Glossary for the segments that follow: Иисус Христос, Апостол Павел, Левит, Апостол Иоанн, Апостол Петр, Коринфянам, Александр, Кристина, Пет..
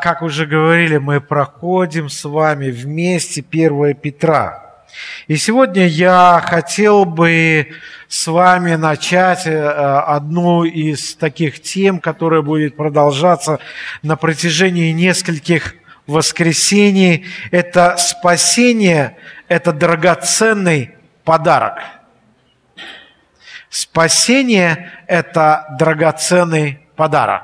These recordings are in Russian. как уже говорили, мы проходим с вами вместе 1 Петра. И сегодня я хотел бы с вами начать одну из таких тем, которая будет продолжаться на протяжении нескольких воскресений. Это спасение, это драгоценный подарок. Спасение – это драгоценный подарок.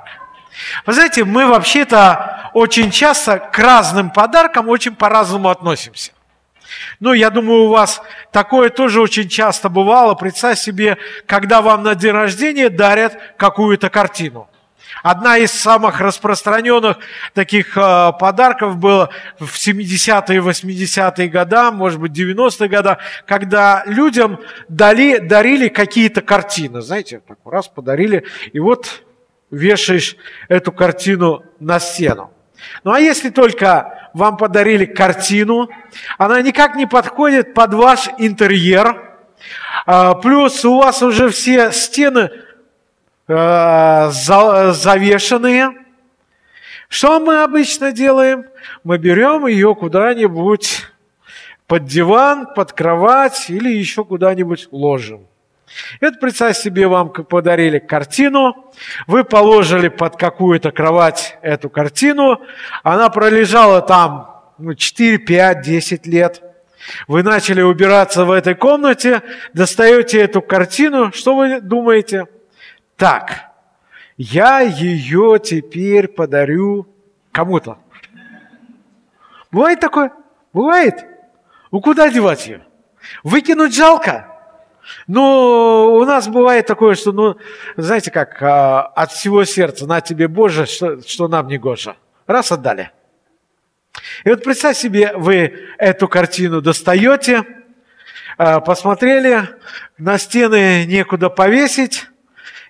Вы знаете, мы вообще-то очень часто к разным подаркам очень по-разному относимся. Ну, я думаю, у вас такое тоже очень часто бывало. Представь себе, когда вам на день рождения дарят какую-то картину. Одна из самых распространенных таких подарков была в 70-е, 80-е годы, может быть, 90-е годы, когда людям дарили какие-то картины. Знаете, так раз подарили, и вот вешаешь эту картину на стену. Ну, а если только вам подарили картину, она никак не подходит под ваш интерьер, плюс у вас уже все стены завешенные. Что мы обычно делаем? Мы берем ее куда-нибудь под диван, под кровать или еще куда-нибудь ложим. Это, представь себе, вам подарили картину, вы положили под какую-то кровать эту картину, она пролежала там 4, 5, 10 лет. Вы начали убираться в этой комнате, достаете эту картину, что вы думаете? Так, я ее теперь подарю кому-то. Бывает такое? Бывает. Ну, куда девать ее? Выкинуть жалко. Ну, у нас бывает такое, что, знаете как, от всего сердца, на тебе, Боже, что нам не гоже. Раз отдали. И вот представь себе, вы эту картину достаете, посмотрели, на стены некуда повесить,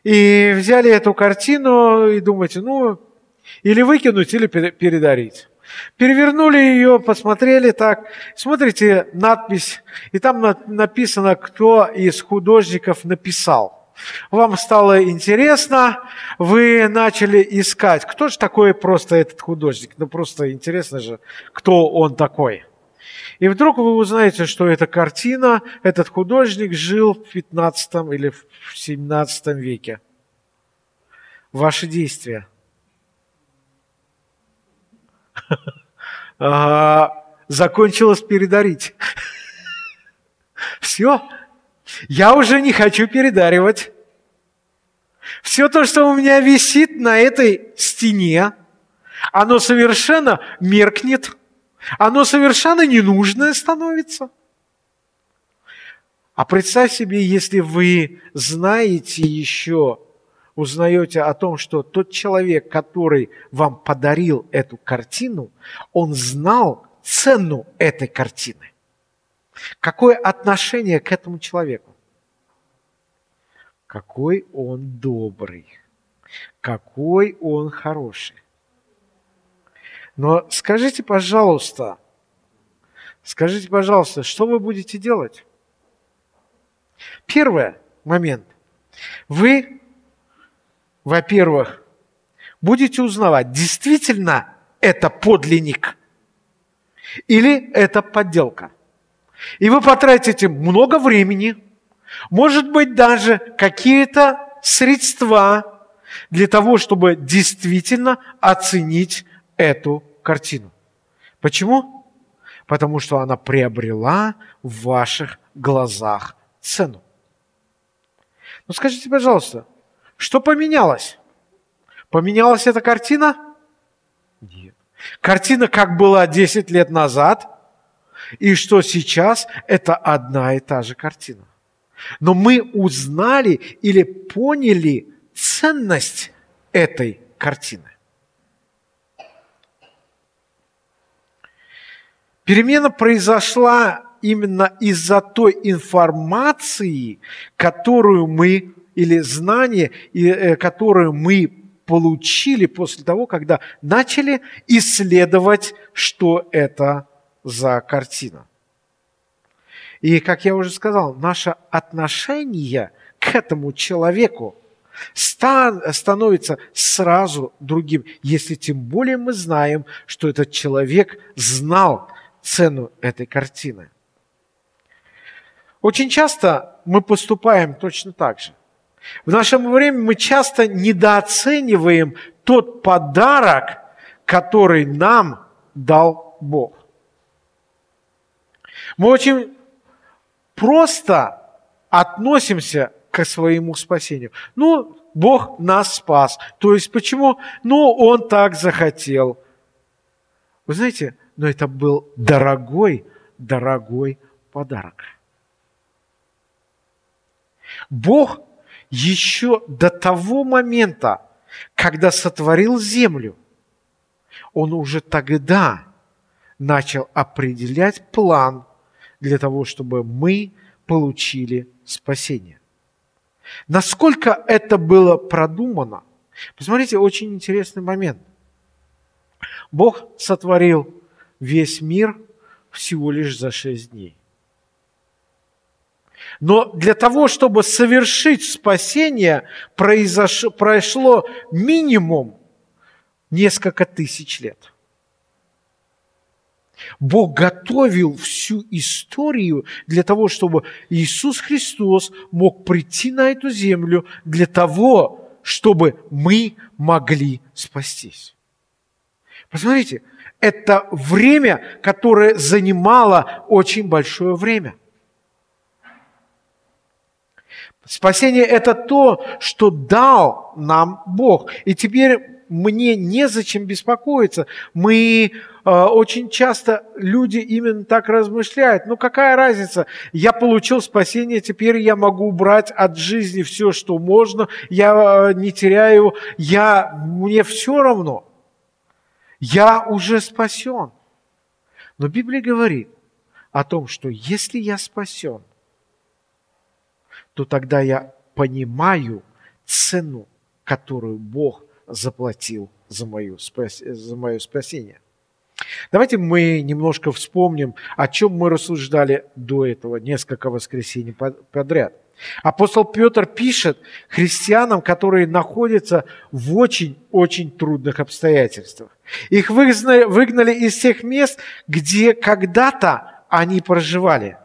и взяли эту картину и думаете, или выкинуть, или передарить. Перевернули ее, посмотрели так, смотрите надпись, и там написано, кто из художников написал. Вам стало интересно, вы начали искать, кто же такой просто этот художник, просто интересно же, кто он такой. И вдруг вы узнаете, что эта картина, этот художник жил в 15 или в 17 веке. Ваши действия. Закончилось передарить. Все. Я уже не хочу передаривать. Все то, что у меня висит на этой стене, оно совершенно меркнет. Оно совершенно ненужное становится. А представь себе, если вы знаете еще, узнаете о том, что тот человек, который вам подарил эту картину, он знал цену этой картины. Какое отношение к этому человеку? Какой он добрый, какой он хороший. Но скажите, пожалуйста, что вы будете делать? Первый момент. Вы, во-первых, будете узнавать, действительно это подлинник или это подделка. И вы потратите много времени, может быть, даже какие-то средства для того, чтобы действительно оценить эту картину. Почему? Потому что она приобрела в ваших глазах цену. Ну скажите, пожалуйста, что поменялось? Поменялась эта картина? Нет. Картина как была 10 лет назад, и что сейчас, это одна и та же картина. Но мы узнали или поняли ценность этой картины. Перемена произошла именно из-за той информации, которую мы, или знания, которую мы получили после того, когда начали исследовать, что это за картина. И, как я уже сказал, наше отношение к этому человеку, становится сразу другим, если тем более мы знаем, что этот человек знал цену этой картины. Очень часто мы поступаем точно так же. В наше время мы часто недооцениваем тот подарок, который нам дал Бог. Мы очень просто относимся к своему спасению. Ну, Бог нас спас. То есть почему? Ну, Он так захотел. Вы знаете, но это был дорогой, дорогой подарок. Бог еще до того момента, когда сотворил землю, Он уже тогда начал определять план для того, чтобы мы получили спасение. Насколько это было продумано? Посмотрите, очень интересный момент. Бог сотворил весь мир всего лишь за 6 дней. Но для того, чтобы совершить спасение, прошло минимум несколько тысяч лет. Бог готовил всю историю для того, чтобы Иисус Христос мог прийти на эту землю, для того, чтобы мы могли спастись. Посмотрите, это время, которое занимало очень большое время. Спасение – это то, что дал нам Бог. И теперь мне незачем беспокоиться. Мы очень часто, люди именно так размышляют. Ну, какая разница? Я получил спасение, теперь я могу убрать от жизни все, что можно. Я не теряю, мне все равно. Я уже спасен. Но Библия говорит о том, что если я спасен, то тогда я понимаю цену, которую Бог заплатил за мое спасение. Давайте мы немножко вспомним, о чем мы рассуждали до этого, несколько воскресений подряд. Апостол Петр пишет христианам, которые находятся в очень-очень трудных обстоятельствах. Их выгнали из тех мест, где когда-то они проживали.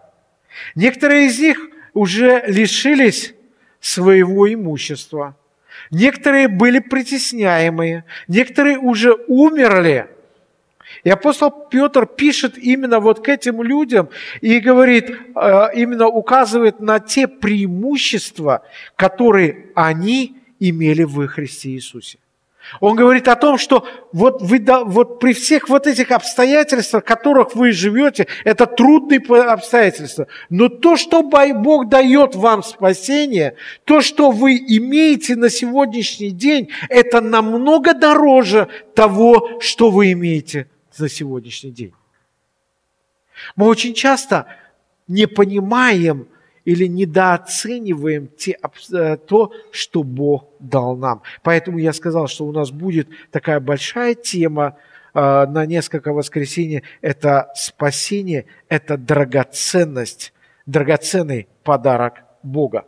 Некоторые из них уже лишились своего имущества. Некоторые были притесняемые, некоторые уже умерли. И апостол Петр пишет именно вот к этим людям и говорит, именно указывает на те преимущества, которые они имели во Христе Иисусе. Он говорит о том, что вот при всех вот этих обстоятельствах, в которых вы живете, это трудные обстоятельства. Но то, что Бог дает вам спасение, то, что вы имеете на сегодняшний день, это намного дороже того, что вы имеете на сегодняшний день. Мы очень часто не понимаем или недооцениваем то, что Бог дал нам. Поэтому я сказал, что у нас будет такая большая тема на несколько воскресений. Это спасение, это драгоценность, драгоценный подарок Бога.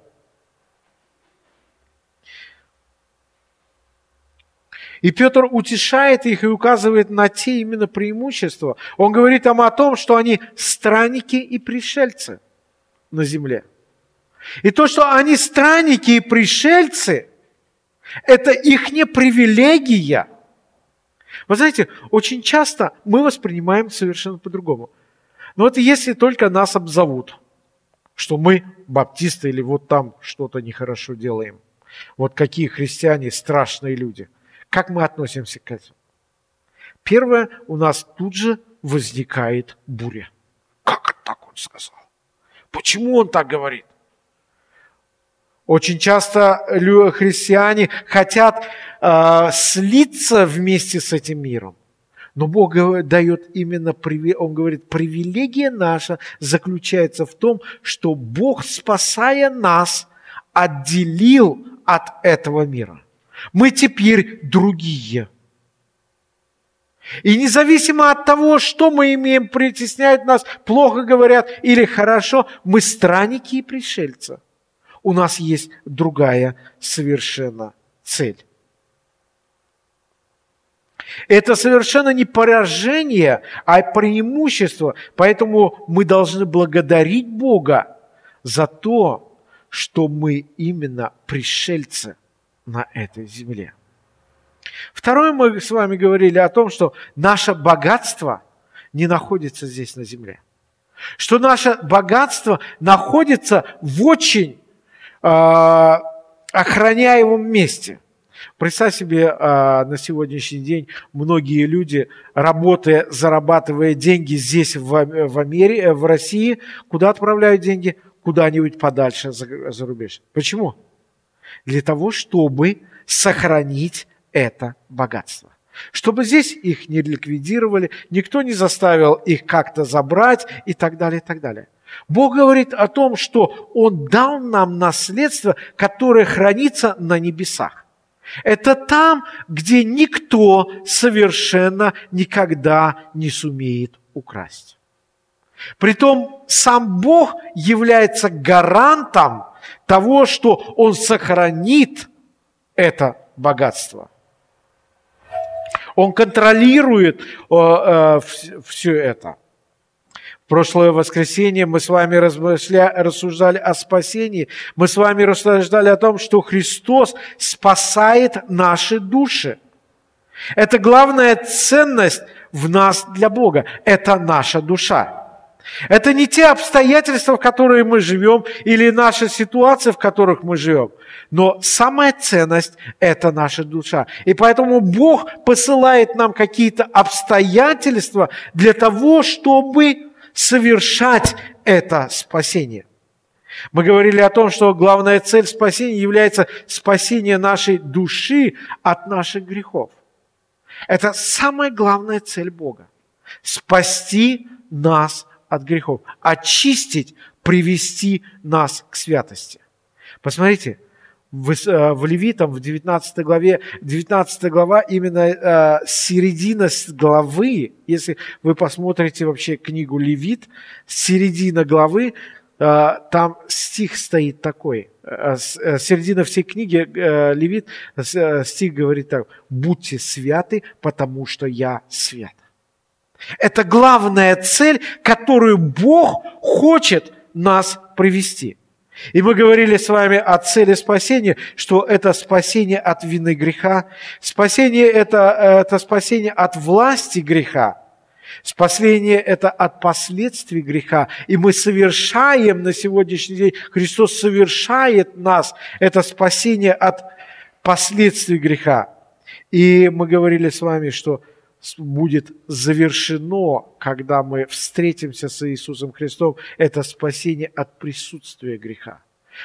И Петр утешает их и указывает на те именно преимущества. Он говорит им о том, что они странники и пришельцы на земле. И то, что они странники и пришельцы, это их не привилегия. Вы знаете, очень часто мы воспринимаем совершенно по-другому. Но это если только нас обзовут, что мы баптисты или вот там что-то нехорошо делаем. Вот какие христиане страшные люди. Как мы относимся к этому? Первое, у нас тут же возникает буря. Как так он сказал? Почему он так говорит? Очень часто христиане хотят слиться вместе с этим миром. Но Бог дает именно, Он говорит, привилегия наша заключается в том, что Бог, спасая нас, отделил от этого мира. Мы теперь другие. И независимо от того, что мы имеем, притесняют нас, плохо говорят или хорошо, мы странники и пришельцы. у нас есть другая совершенно цель. Это совершенно не поражение, а преимущество. Поэтому мы должны благодарить Бога за то, что мы именно пришельцы на этой земле. Второе, мы с вами говорили о том, что наше богатство не находится здесь на земле. Что наше богатство находится в очень охраняемом месте. Представь себе, на сегодняшний день многие люди, работая, зарабатывая деньги здесь, в Америке, в России, куда отправляют деньги? Куда-нибудь подальше за рубеж. Почему? Для того, чтобы сохранить это богатство. Чтобы здесь их не ликвидировали, никто не заставил их как-то забрать и так далее, и так далее. Бог говорит о том, что Он дал нам наследство, которое хранится на небесах. Это там, где никто совершенно никогда не сумеет украсть. Притом сам Бог является гарантом того, что Он сохранит это богатство. Он контролирует все это. В прошлое воскресенье мы с вами рассуждали о спасении. Мы с вами рассуждали о том, что Христос спасает наши души. Это главная ценность в нас для Бога. Это наша душа. Это не те обстоятельства, в которые мы живем, или наши ситуации, в которых мы живем. Но самая ценность – это наша душа. И поэтому Бог посылает нам какие-то обстоятельства для того, чтобы совершать это спасение. Мы говорили о том, что главная цель спасения является спасение нашей души от наших грехов. Это самая главная цель Бога – спасти нас от грехов, очистить, привести нас к святости. Посмотрите, в Левитам, в 19 главе, 19 глава, именно середина главы, если вы посмотрите вообще книгу Левит, середина главы, там стих стоит такой, середина всей книги Левит, стих говорит так: «Будьте святы, потому что я свят». Это главная цель, которую Бог хочет нас привести. И мы говорили с вами о цели спасения, что это спасение от вины греха, спасение это спасение от власти греха, спасение это от последствий греха. И мы совершаем на сегодняшний день, Христос совершает нас, это спасение от последствий греха. И мы говорили с вами, что будет завершено, когда мы встретимся с Иисусом Христом, это спасение от присутствия греха.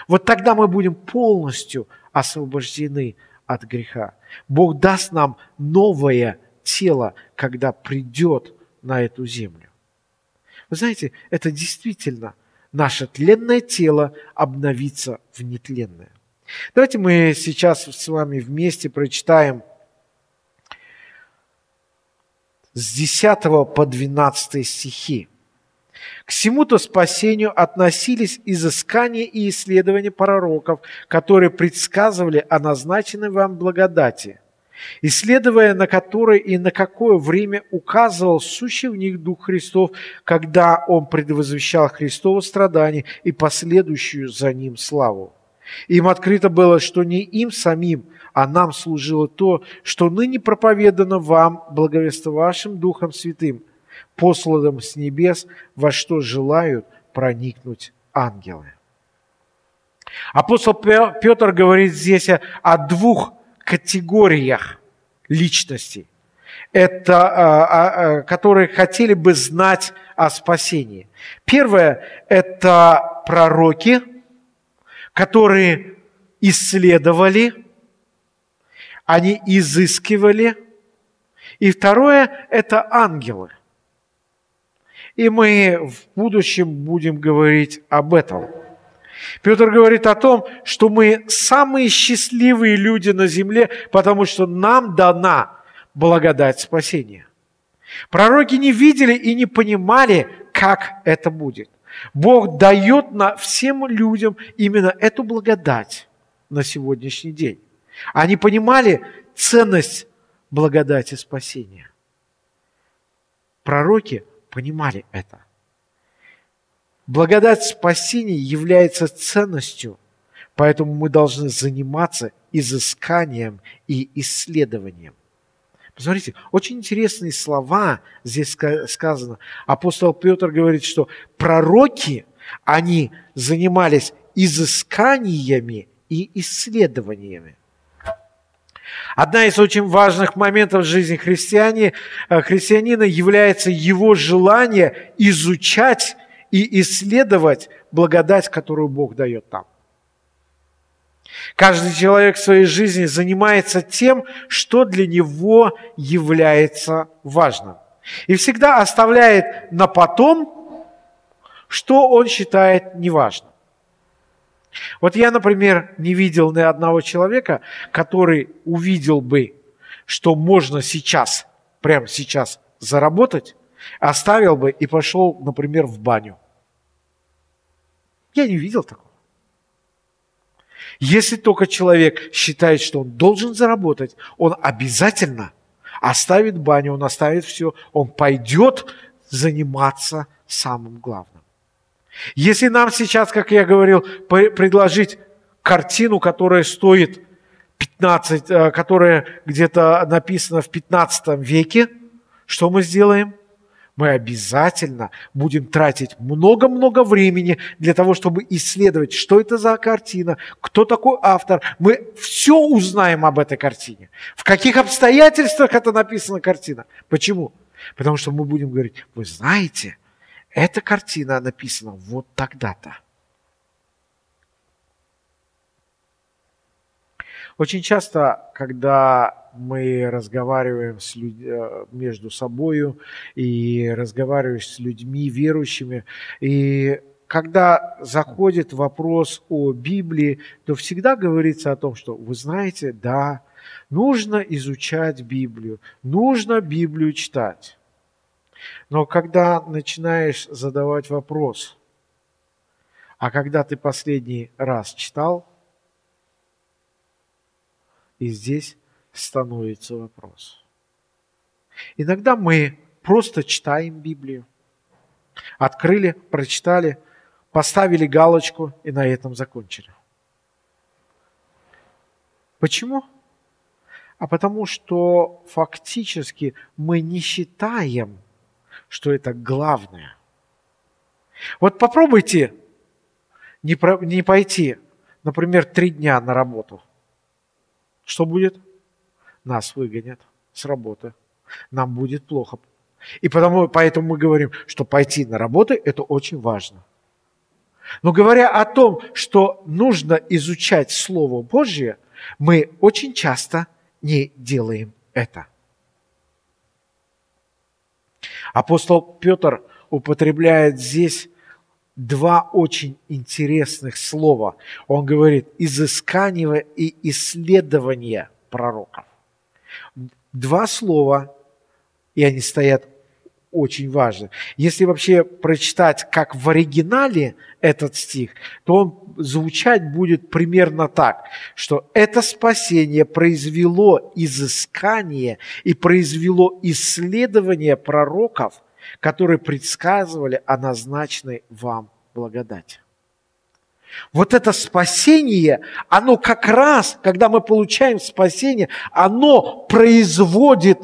Вот тогда мы будем полностью освобождены от греха. Бог даст нам новое тело, когда придет на эту землю. Вы знаете, это действительно наше тленное тело обновится в нетленное. Давайте мы сейчас с вами вместе прочитаем с 10 по 12 стихи. «К сему-то спасению относились изыскания и исследования пророков, которые предсказывали о назначенной вам благодати, исследуя на которой и на какое время указывал сущий в них Дух Христов, когда Он предвозвещал Христово страдание и последующую за Ним славу. Им открыто было, что не им самим, а нам служило то, что ныне проповедано вам, благовествовавшим Духом Святым, посланным с небес, во что желают проникнуть ангелы». Апостол Петр говорит здесь о двух категориях личностей, которые хотели бы знать о спасении. Первое – это пророки, которые исследовали, они изыскивали. И второе – это ангелы. И мы в будущем будем говорить об этом. Петр говорит о том, что мы самые счастливые люди на земле, потому что нам дана благодать спасения. Пророки не видели и не понимали, как это будет. Бог дает всем людям именно эту благодать на сегодняшний день. Они понимали ценность благодати спасения. Пророки понимали это. Благодать спасения является ценностью, поэтому мы должны заниматься изысканием и исследованием. Посмотрите, очень интересные слова здесь сказано. Апостол Петр говорит, что пророки, они занимались изысканиями и исследованиями. Одна из очень важных моментов в жизни христианина является его желание изучать и исследовать благодать, которую Бог дает нам. Каждый человек в своей жизни занимается тем, что для него является важным. И всегда оставляет на потом, что он считает неважным. Вот я, например, не видел ни одного человека, который увидел бы, что можно сейчас, прямо сейчас заработать, оставил бы и пошел, например, в баню. Я не видел такого. Если только человек считает, что он должен заработать, он обязательно оставит баню, он оставит все, он пойдет заниматься самым главным. Если нам сейчас, как я говорил, предложить картину, которая стоит 15, которая где-то написана в 15 веке, что мы сделаем? Мы обязательно будем тратить много-много времени для того, чтобы исследовать, что это за картина, кто такой автор. Мы все узнаем об этой картине. В каких обстоятельствах это написана картина. Почему? Потому что мы будем говорить, вы знаете, эта картина написана вот тогда-то. Очень часто, когда мы разговариваем с между собою и разговариваем с людьми верующими, и когда заходит вопрос о Библии, то всегда говорится о том, что вы знаете, да, нужно изучать Библию, нужно Библию читать. Но когда начинаешь задавать вопрос, а когда ты последний раз читал, и здесь становится вопрос. Иногда мы просто читаем Библию. Открыли, прочитали, поставили галочку и на этом закончили. Почему? А потому что фактически мы не считаем, что это главное. Вот попробуйте не пойти, например, 3 дня на работу. Что будет? Нас выгонят с работы. Нам будет плохо. И поэтому мы говорим, что пойти на работу – это очень важно. Но говоря о том, что нужно изучать Слово Божье, мы очень часто не делаем это. Апостол Петр употребляет здесь 2 очень интересных слова. Он говорит «изыскание» и «исследование» пророков. 2 слова, и они стоят очень важно. Если вообще прочитать, как в оригинале этот стих, то он звучать будет примерно так, что это спасение произвело изыскание и произвело исследование пророков, которые предсказывали о назначенной вам благодати. Вот это спасение, оно как раз, когда мы получаем спасение, оно производит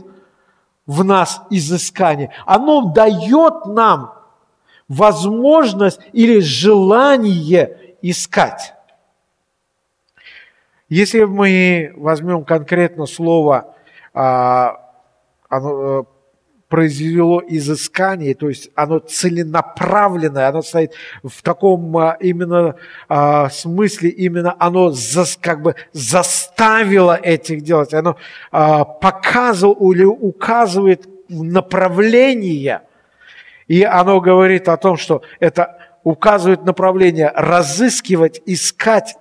в нас изыскание. Оно дает нам возможность или желание искать. Если мы возьмем конкретно слово оно произвело изыскание, то есть оно целенаправленное, оно стоит в таком именно смысле, именно оно как бы заставило этих делать, оно показывало или указывает направление, и оно говорит о том, что это указывает направление разыскивать, искать,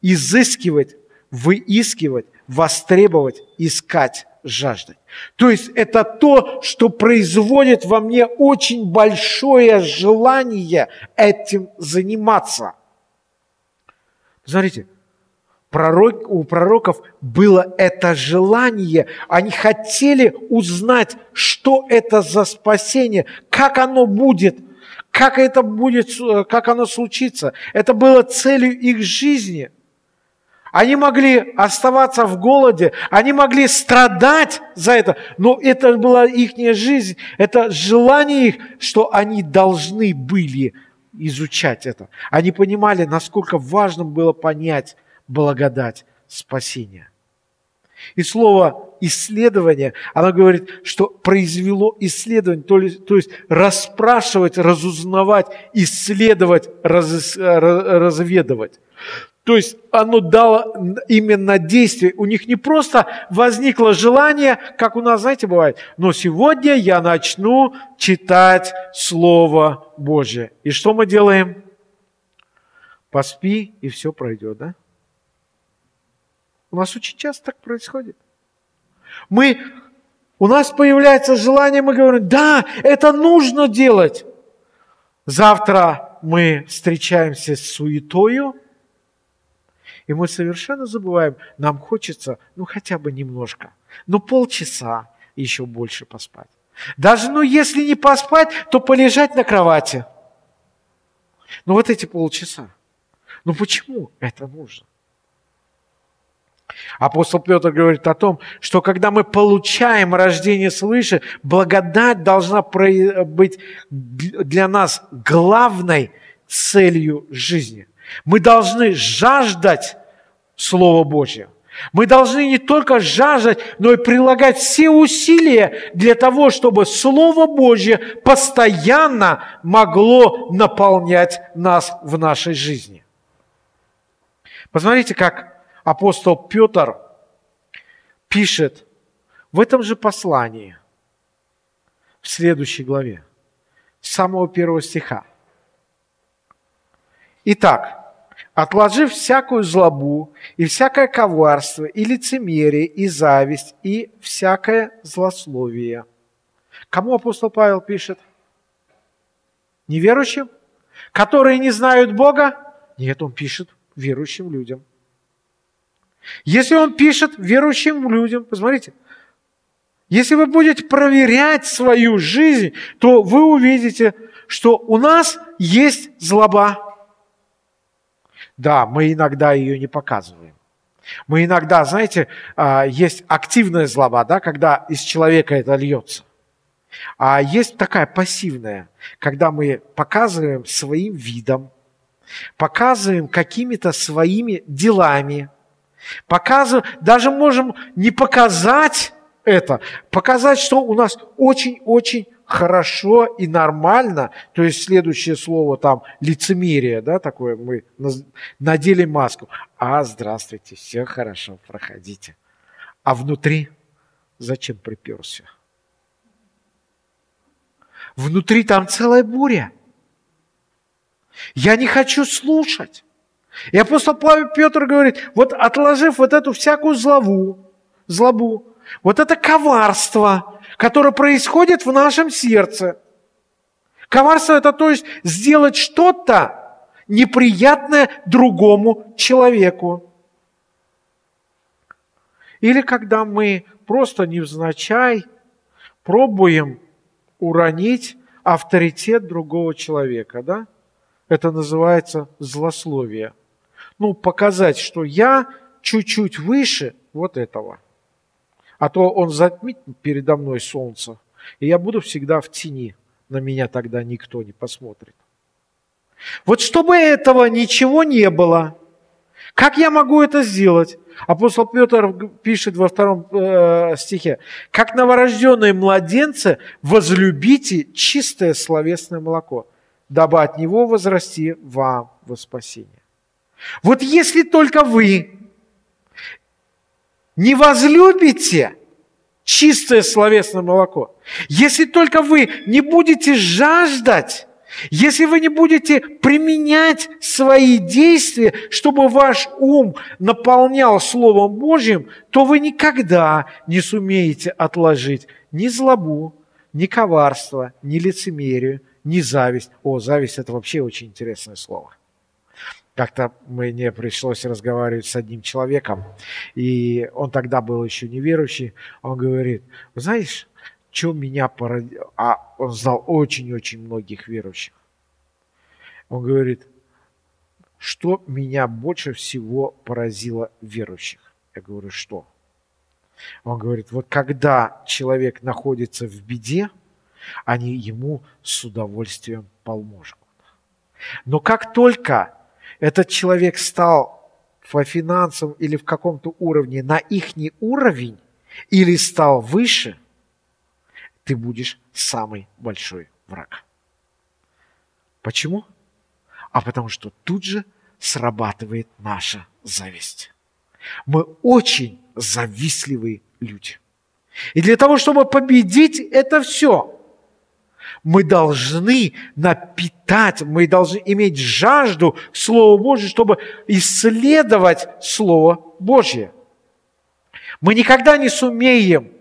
изыскивать, выискивать, востребовать, искать жаждать. То есть это то, что производит во мне очень большое желание этим заниматься. Смотрите, у пророков было это желание. Они хотели узнать, что это за спасение, как оно будет, как оно случится. Это было целью их жизни. Они могли оставаться в голоде, они могли страдать за это, но это была их жизнь, это желание их, что они должны были изучать это. Они понимали, насколько важно было понять благодать спасения. И слово «исследование», оно говорит, что произвело исследование, то есть расспрашивать, разузнавать, исследовать, разведывать. То есть оно дало именно действие. У них не просто возникло желание, как у нас, знаете, бывает, но сегодня я начну читать Слово Божие. И что мы делаем? Поспи, и все пройдет, да? У нас очень часто так происходит. У нас появляется желание, мы говорим, да, это нужно делать. Завтра мы встречаемся с суетою, и мы совершенно забываем, нам хочется, хотя бы немножко, полчаса еще больше поспать. Даже, если не поспать, то полежать на кровати. Вот эти полчаса. Почему это нужно? Апостол Петр говорит о том, что когда мы получаем рождение свыше, благодать должна быть для нас главной целью жизни. Мы должны жаждать Слово Божие. Мы должны не только жаждать, но и прилагать все усилия для того, чтобы Слово Божие постоянно могло наполнять нас в нашей жизни. Посмотрите, как апостол Петр пишет в этом же послании, в следующей главе, с самого 1 стиха. «Итак, отложив всякую злобу, и всякое коварство, и лицемерие, и зависть, и всякое злословие». Кому апостол Павел пишет? Неверующим? Которые не знают Бога? Нет, он пишет верующим людям. Если он пишет верующим людям, посмотрите, если вы будете проверять свою жизнь, то вы увидите, что у нас есть злоба. Да, мы иногда ее не показываем. Мы иногда, знаете, есть активная злоба, да, когда из человека это льется. А есть такая пассивная, когда мы показываем своим видом, показываем какими-то своими делами, показываем, даже можем не показать это, показать, что у нас очень-очень хорошо и нормально, то есть следующее слово там лицемерие, да, такое мы надели маску. Здравствуйте, все хорошо, проходите. А внутри зачем приперся? Внутри там целая буря. Я не хочу слушать. И апостол Петр говорит, отложив эту всякую злобу, это коварство, которое происходит в нашем сердце. Коварство – это, то есть, сделать что-то неприятное другому человеку. Или когда мы просто невзначай пробуем уронить авторитет другого человека, да? Это называется злословие. Показать, что я чуть-чуть выше этого. А то он затмит передо мной солнце, и я буду всегда в тени. На меня тогда никто не посмотрит. Чтобы этого ничего не было, как я могу это сделать? Апостол Петр пишет во 2 стихе, «Как новорожденные младенцы, возлюбите чистое словесное молоко, дабы от него возрасти вам во спасение». Если только вы не возлюбите чистое словесное молоко, если только вы не будете жаждать, Если вы не будете применять свои действия, чтобы ваш ум наполнял Словом Божьим, то вы никогда не сумеете отложить ни злобу, ни коварство, ни лицемерие, ни зависть. О, зависть – это вообще очень интересное слово. Как-то мне пришлось разговаривать с одним человеком, и он тогда был еще неверующий. Он говорит, знаешь, что меня породило? А он знал очень-очень многих верующих. Он говорит, что меня больше всего поразило верующих? Я говорю, что? Он говорит, вот когда человек находится в беде, они ему с удовольствием поможет. Но как только этот человек стал по финансам или в каком-то уровне на ихний уровень, или стал выше, ты будешь самый большой враг. Почему? А потому что тут же срабатывает наша зависть. Мы очень завистливые люди. И для того, чтобы победить это все, мы должны напитать, мы должны иметь жажду к Слову Божьему, чтобы исследовать Слово Божье. Мы никогда не сумеем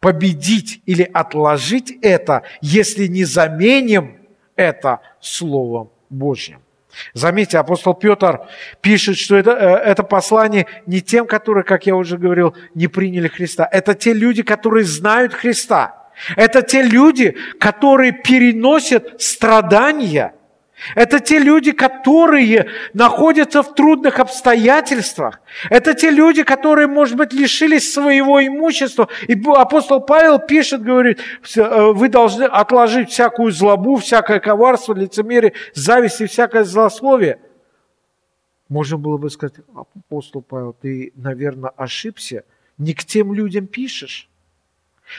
победить или отложить это, если не заменим это Словом Божьим. Заметьте, апостол Петр пишет, что это послание не тем, которые, как я уже говорил, не приняли Христа. Это те люди, которые знают Христа. Это те люди, которые переносят страдания. Это те люди, которые находятся в трудных обстоятельствах. Это те люди, которые, может быть, лишились своего имущества. И апостол Павел пишет, говорит, вы должны отложить всякую злобу, всякое коварство, лицемерие, зависть и всякое злословие. Можно было бы сказать, апостол Павел, ты, наверное, ошибся, не к тем людям пишешь.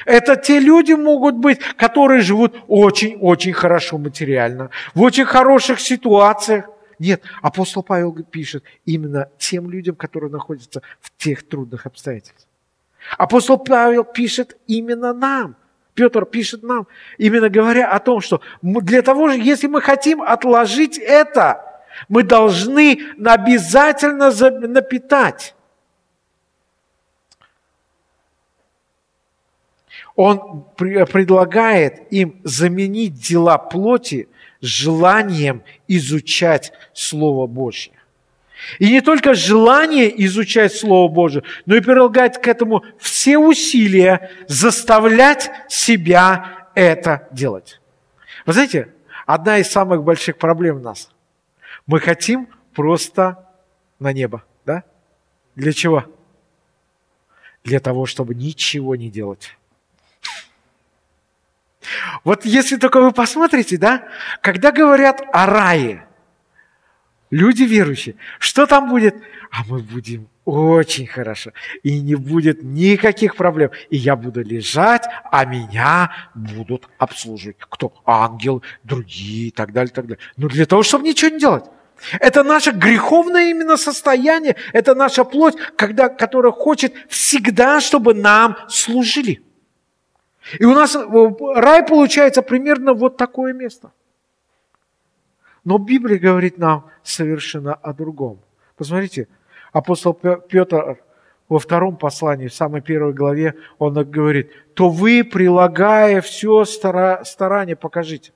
Это те люди могут быть, которые живут очень-очень хорошо материально, в очень хороших ситуациях. Нет, апостол Павел пишет именно тем людям, которые находятся в тех трудных обстоятельствах. Апостол Павел пишет именно нам. Петр пишет нам, именно говоря о том, что для того, если мы хотим отложить это, мы должны обязательно напитать. Он предлагает им заменить дела плоти желанием изучать Слово Божье. И не только желание изучать Слово Божье, но и прилагать к этому все усилия, заставлять себя это делать. Вы знаете, одна из самых больших проблем у нас. Мы хотим просто на небо, да? Для чего? Для того, чтобы ничего не делать. Вот если только вы посмотрите, да, когда говорят о рае, люди верующие, что там будет? А мы будем очень хорошо, и не будет никаких проблем, и я буду лежать, а меня будут обслуживать. Кто? Ангел, другие и так далее, так далее. Но для того, чтобы ничего не делать. Это наше греховное именно состояние, это наша плоть, которая хочет всегда, чтобы нам служили. И у нас рай получается примерно вот такое место. Но Библия говорит нам совершенно о другом. Посмотрите, апостол Петр во втором послании, в самой первой главе, он говорит, то вы, прилагая все старание, покажите.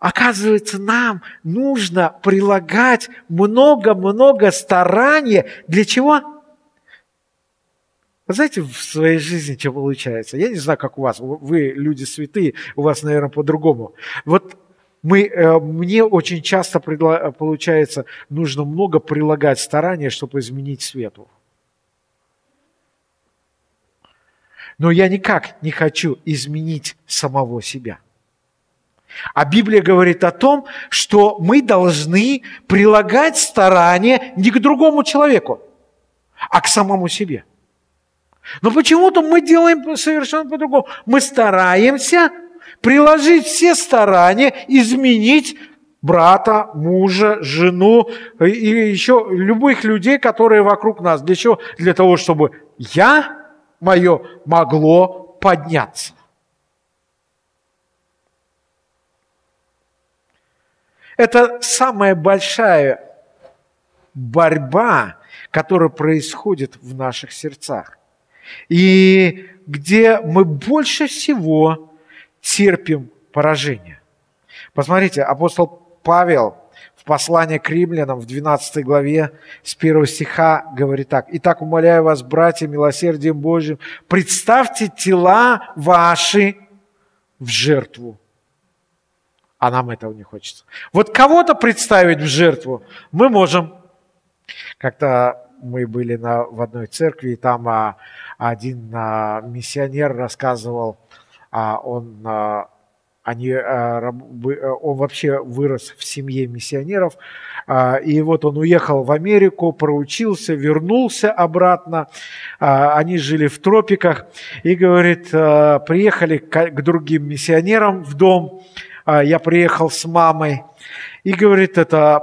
Оказывается, нам нужно прилагать много-много старания. Для чего? Вы знаете, в своей жизни что получается? Я не знаю, как у вас. Вы люди святые, у вас, наверное, по-другому. Вот мне очень часто получается, нужно много прилагать старания, чтобы изменить свету. Но я никак не хочу изменить самого себя. А Библия говорит о том, что мы должны прилагать старания не к другому человеку, а к самому себе. Но почему-то мы делаем совершенно по-другому. Мы стараемся приложить все старания, изменить брата, мужа, жену и еще любых людей, которые вокруг нас. Для чего? Для того, чтобы мое могло подняться. Это самая большая борьба, которая происходит в наших сердцах. И где мы больше всего терпим поражение. Посмотрите, апостол Павел в послании к римлянам в 12 главе с 1 стиха говорит так. «Итак, умоляю вас, братья, милосердием Божьим, представьте тела ваши в жертву». А нам этого не хочется. Вот кого-то представить в жертву мы можем. Как-то мы были в одной церкви, и там один миссионер рассказывал, он вообще вырос в семье миссионеров, и вот он уехал в Америку, проучился, вернулся обратно, они жили в тропиках, и, говорит, приехали к другим миссионерам в дом, я приехал с мамой, и, говорит,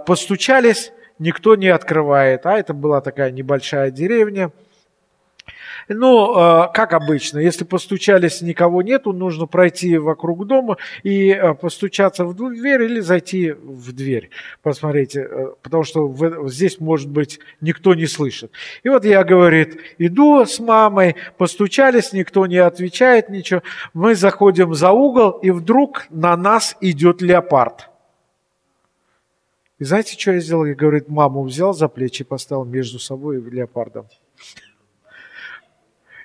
постучались, никто не открывает, а это была такая небольшая деревня. Ну, как обычно, если постучались, никого нету, нужно пройти вокруг дома и постучаться в дверь или зайти в дверь. Посмотрите, потому что здесь, может быть, никто не слышит. И вот я, говорит, иду с мамой, постучались, никто не отвечает, ничего. Мы заходим за угол, и вдруг на нас идет леопард. И знаете, что я сделал? Я, говорит, маму взял за плечи, поставил между собой и леопардом.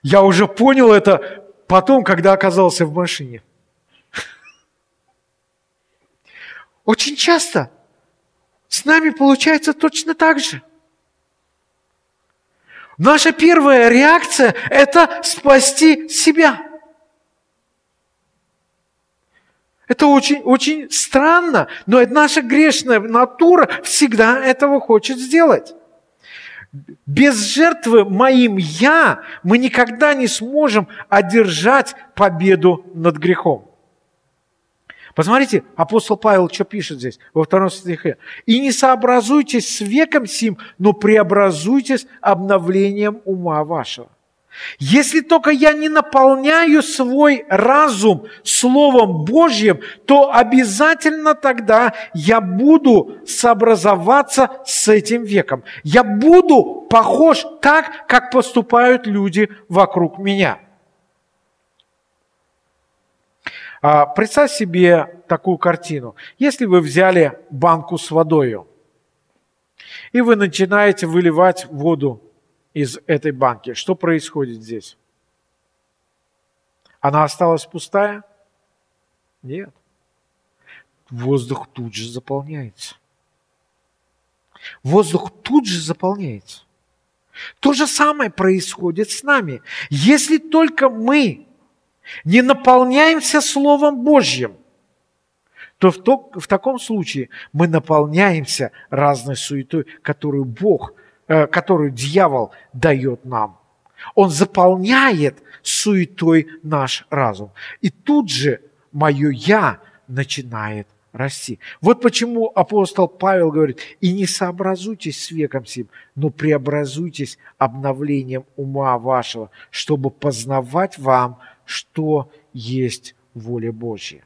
Я уже понял это потом, когда оказался в машине. Очень часто с нами получается точно так же. Наша первая реакция – это спасти себя. Это очень, очень странно, но наша грешная натура всегда этого хочет сделать. Без жертвы моим «я» мы никогда не сможем одержать победу над грехом. Посмотрите, апостол Павел что пишет здесь, во 2 стихе. «И не сообразуйтесь с веком сим, но преобразуйтесь обновлением ума вашего». Если только я не наполняю свой разум Словом Божьим, то обязательно тогда я буду сообразоваться с этим веком. Я буду похож так, как поступают люди вокруг меня. Представь себе такую картину. Если вы взяли банку с водою, и вы начинаете выливать воду из этой банки. Что происходит здесь? Она осталась пустая? Нет. Воздух тут же заполняется. Воздух тут же заполняется. То же самое происходит с нами. Если только мы не наполняемся Словом Божьим, то в таком случае мы наполняемся разной суетой, которую которую дьявол дает нам. Он заполняет суетой наш разум. И тут же мое «я» начинает расти. Вот почему апостол Павел говорит: «И не сообразуйтесь с веком сим, но преобразуйтесь обновлением ума вашего, чтобы познавать вам, что есть воля Божья».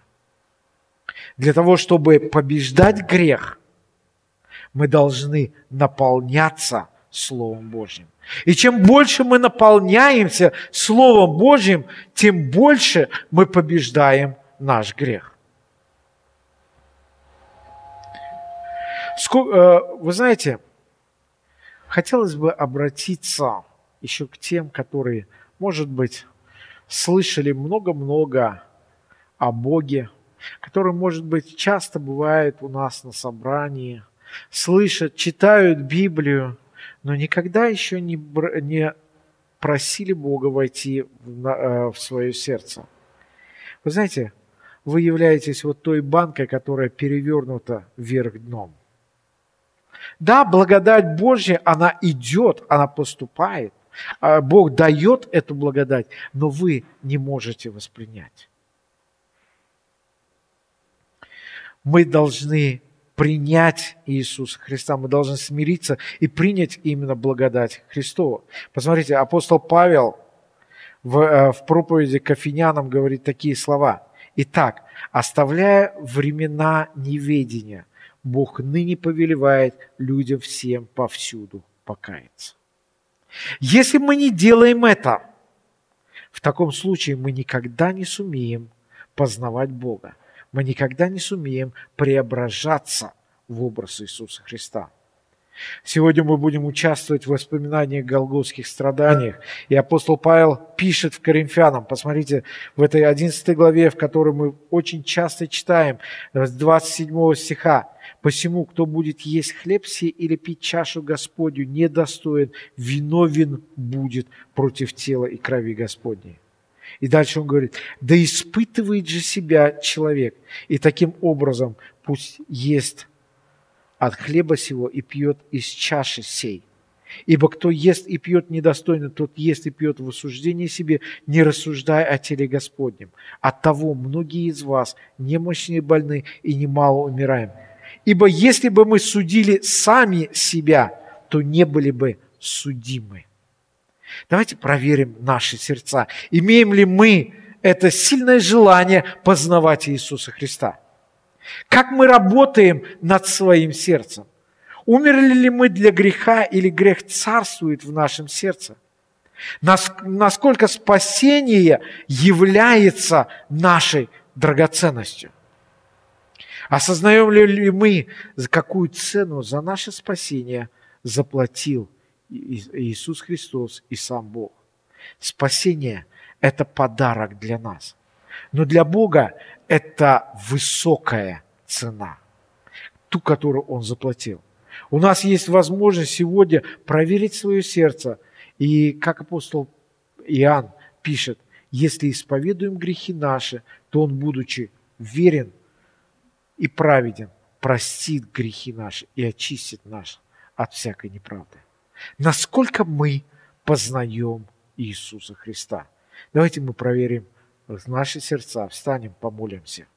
Для того, чтобы побеждать грех, мы должны наполняться Словом Божьим. И чем больше мы наполняемся Словом Божьим, тем больше мы побеждаем наш грех. Вы знаете, хотелось бы обратиться еще к тем, которые, может быть, слышали много-много о Боге, которые, может быть, часто бывают у нас на собрании, слышат, читают Библию, но никогда еще не просили Бога войти в свое сердце. Вы знаете, вы являетесь вот той банкой, которая перевернута вверх дном. Да, благодать Божья, она идет, она поступает. Бог дает эту благодать, но вы не можете воспринять. Мы должны принять Иисуса Христа, мы должны смириться и принять именно благодать Христову. Посмотрите, апостол Павел в проповеди к Афинянам говорит такие слова. «Итак, оставляя времена неведения, Бог ныне повелевает людям всем повсюду покаяться. Если мы не делаем это, в таком случае мы никогда не сумеем познавать Бога. Мы никогда не сумеем преображаться в образ Иисуса Христа. Сегодня мы будем участвовать в воспоминаниях о голгофских страданиях. И апостол Павел пишет в Коринфянам, посмотрите, в этой 11 главе, в которой мы очень часто читаем, с 27 стиха. «Посему, кто будет есть хлеб сей или пить чашу Господню, недостоин, виновен будет против тела и крови Господней». И дальше он говорит: «Да испытывает же себя человек, и таким образом пусть ест от хлеба сего и пьет из чаши сей. Ибо кто ест и пьет недостойно, тот ест и пьет в осуждении себе, не рассуждая о теле Господнем. Оттого многие из вас немощные больны и немало умираем. Ибо если бы мы судили сами себя, то не были бы судимы». Давайте проверим наши сердца. Имеем ли мы это сильное желание познавать Иисуса Христа? Как мы работаем над своим сердцем? Умерли ли мы для греха или грех царствует в нашем сердце? Насколько спасение является нашей драгоценностью? Осознаем ли мы, какую цену за наше спасение заплатил Иисус Христос и сам Бог? Спасение – это подарок для нас. Но для Бога это высокая цена, ту, которую Он заплатил. У нас есть возможность сегодня проверить свое сердце. И как апостол Иоанн пишет: «Если исповедуем грехи наши, то Он, будучи верен и праведен, простит грехи наши и очистит нас от всякой неправды». Насколько мы познаем Иисуса Христа? Давайте мы проверим наши сердца, встанем, помолимся.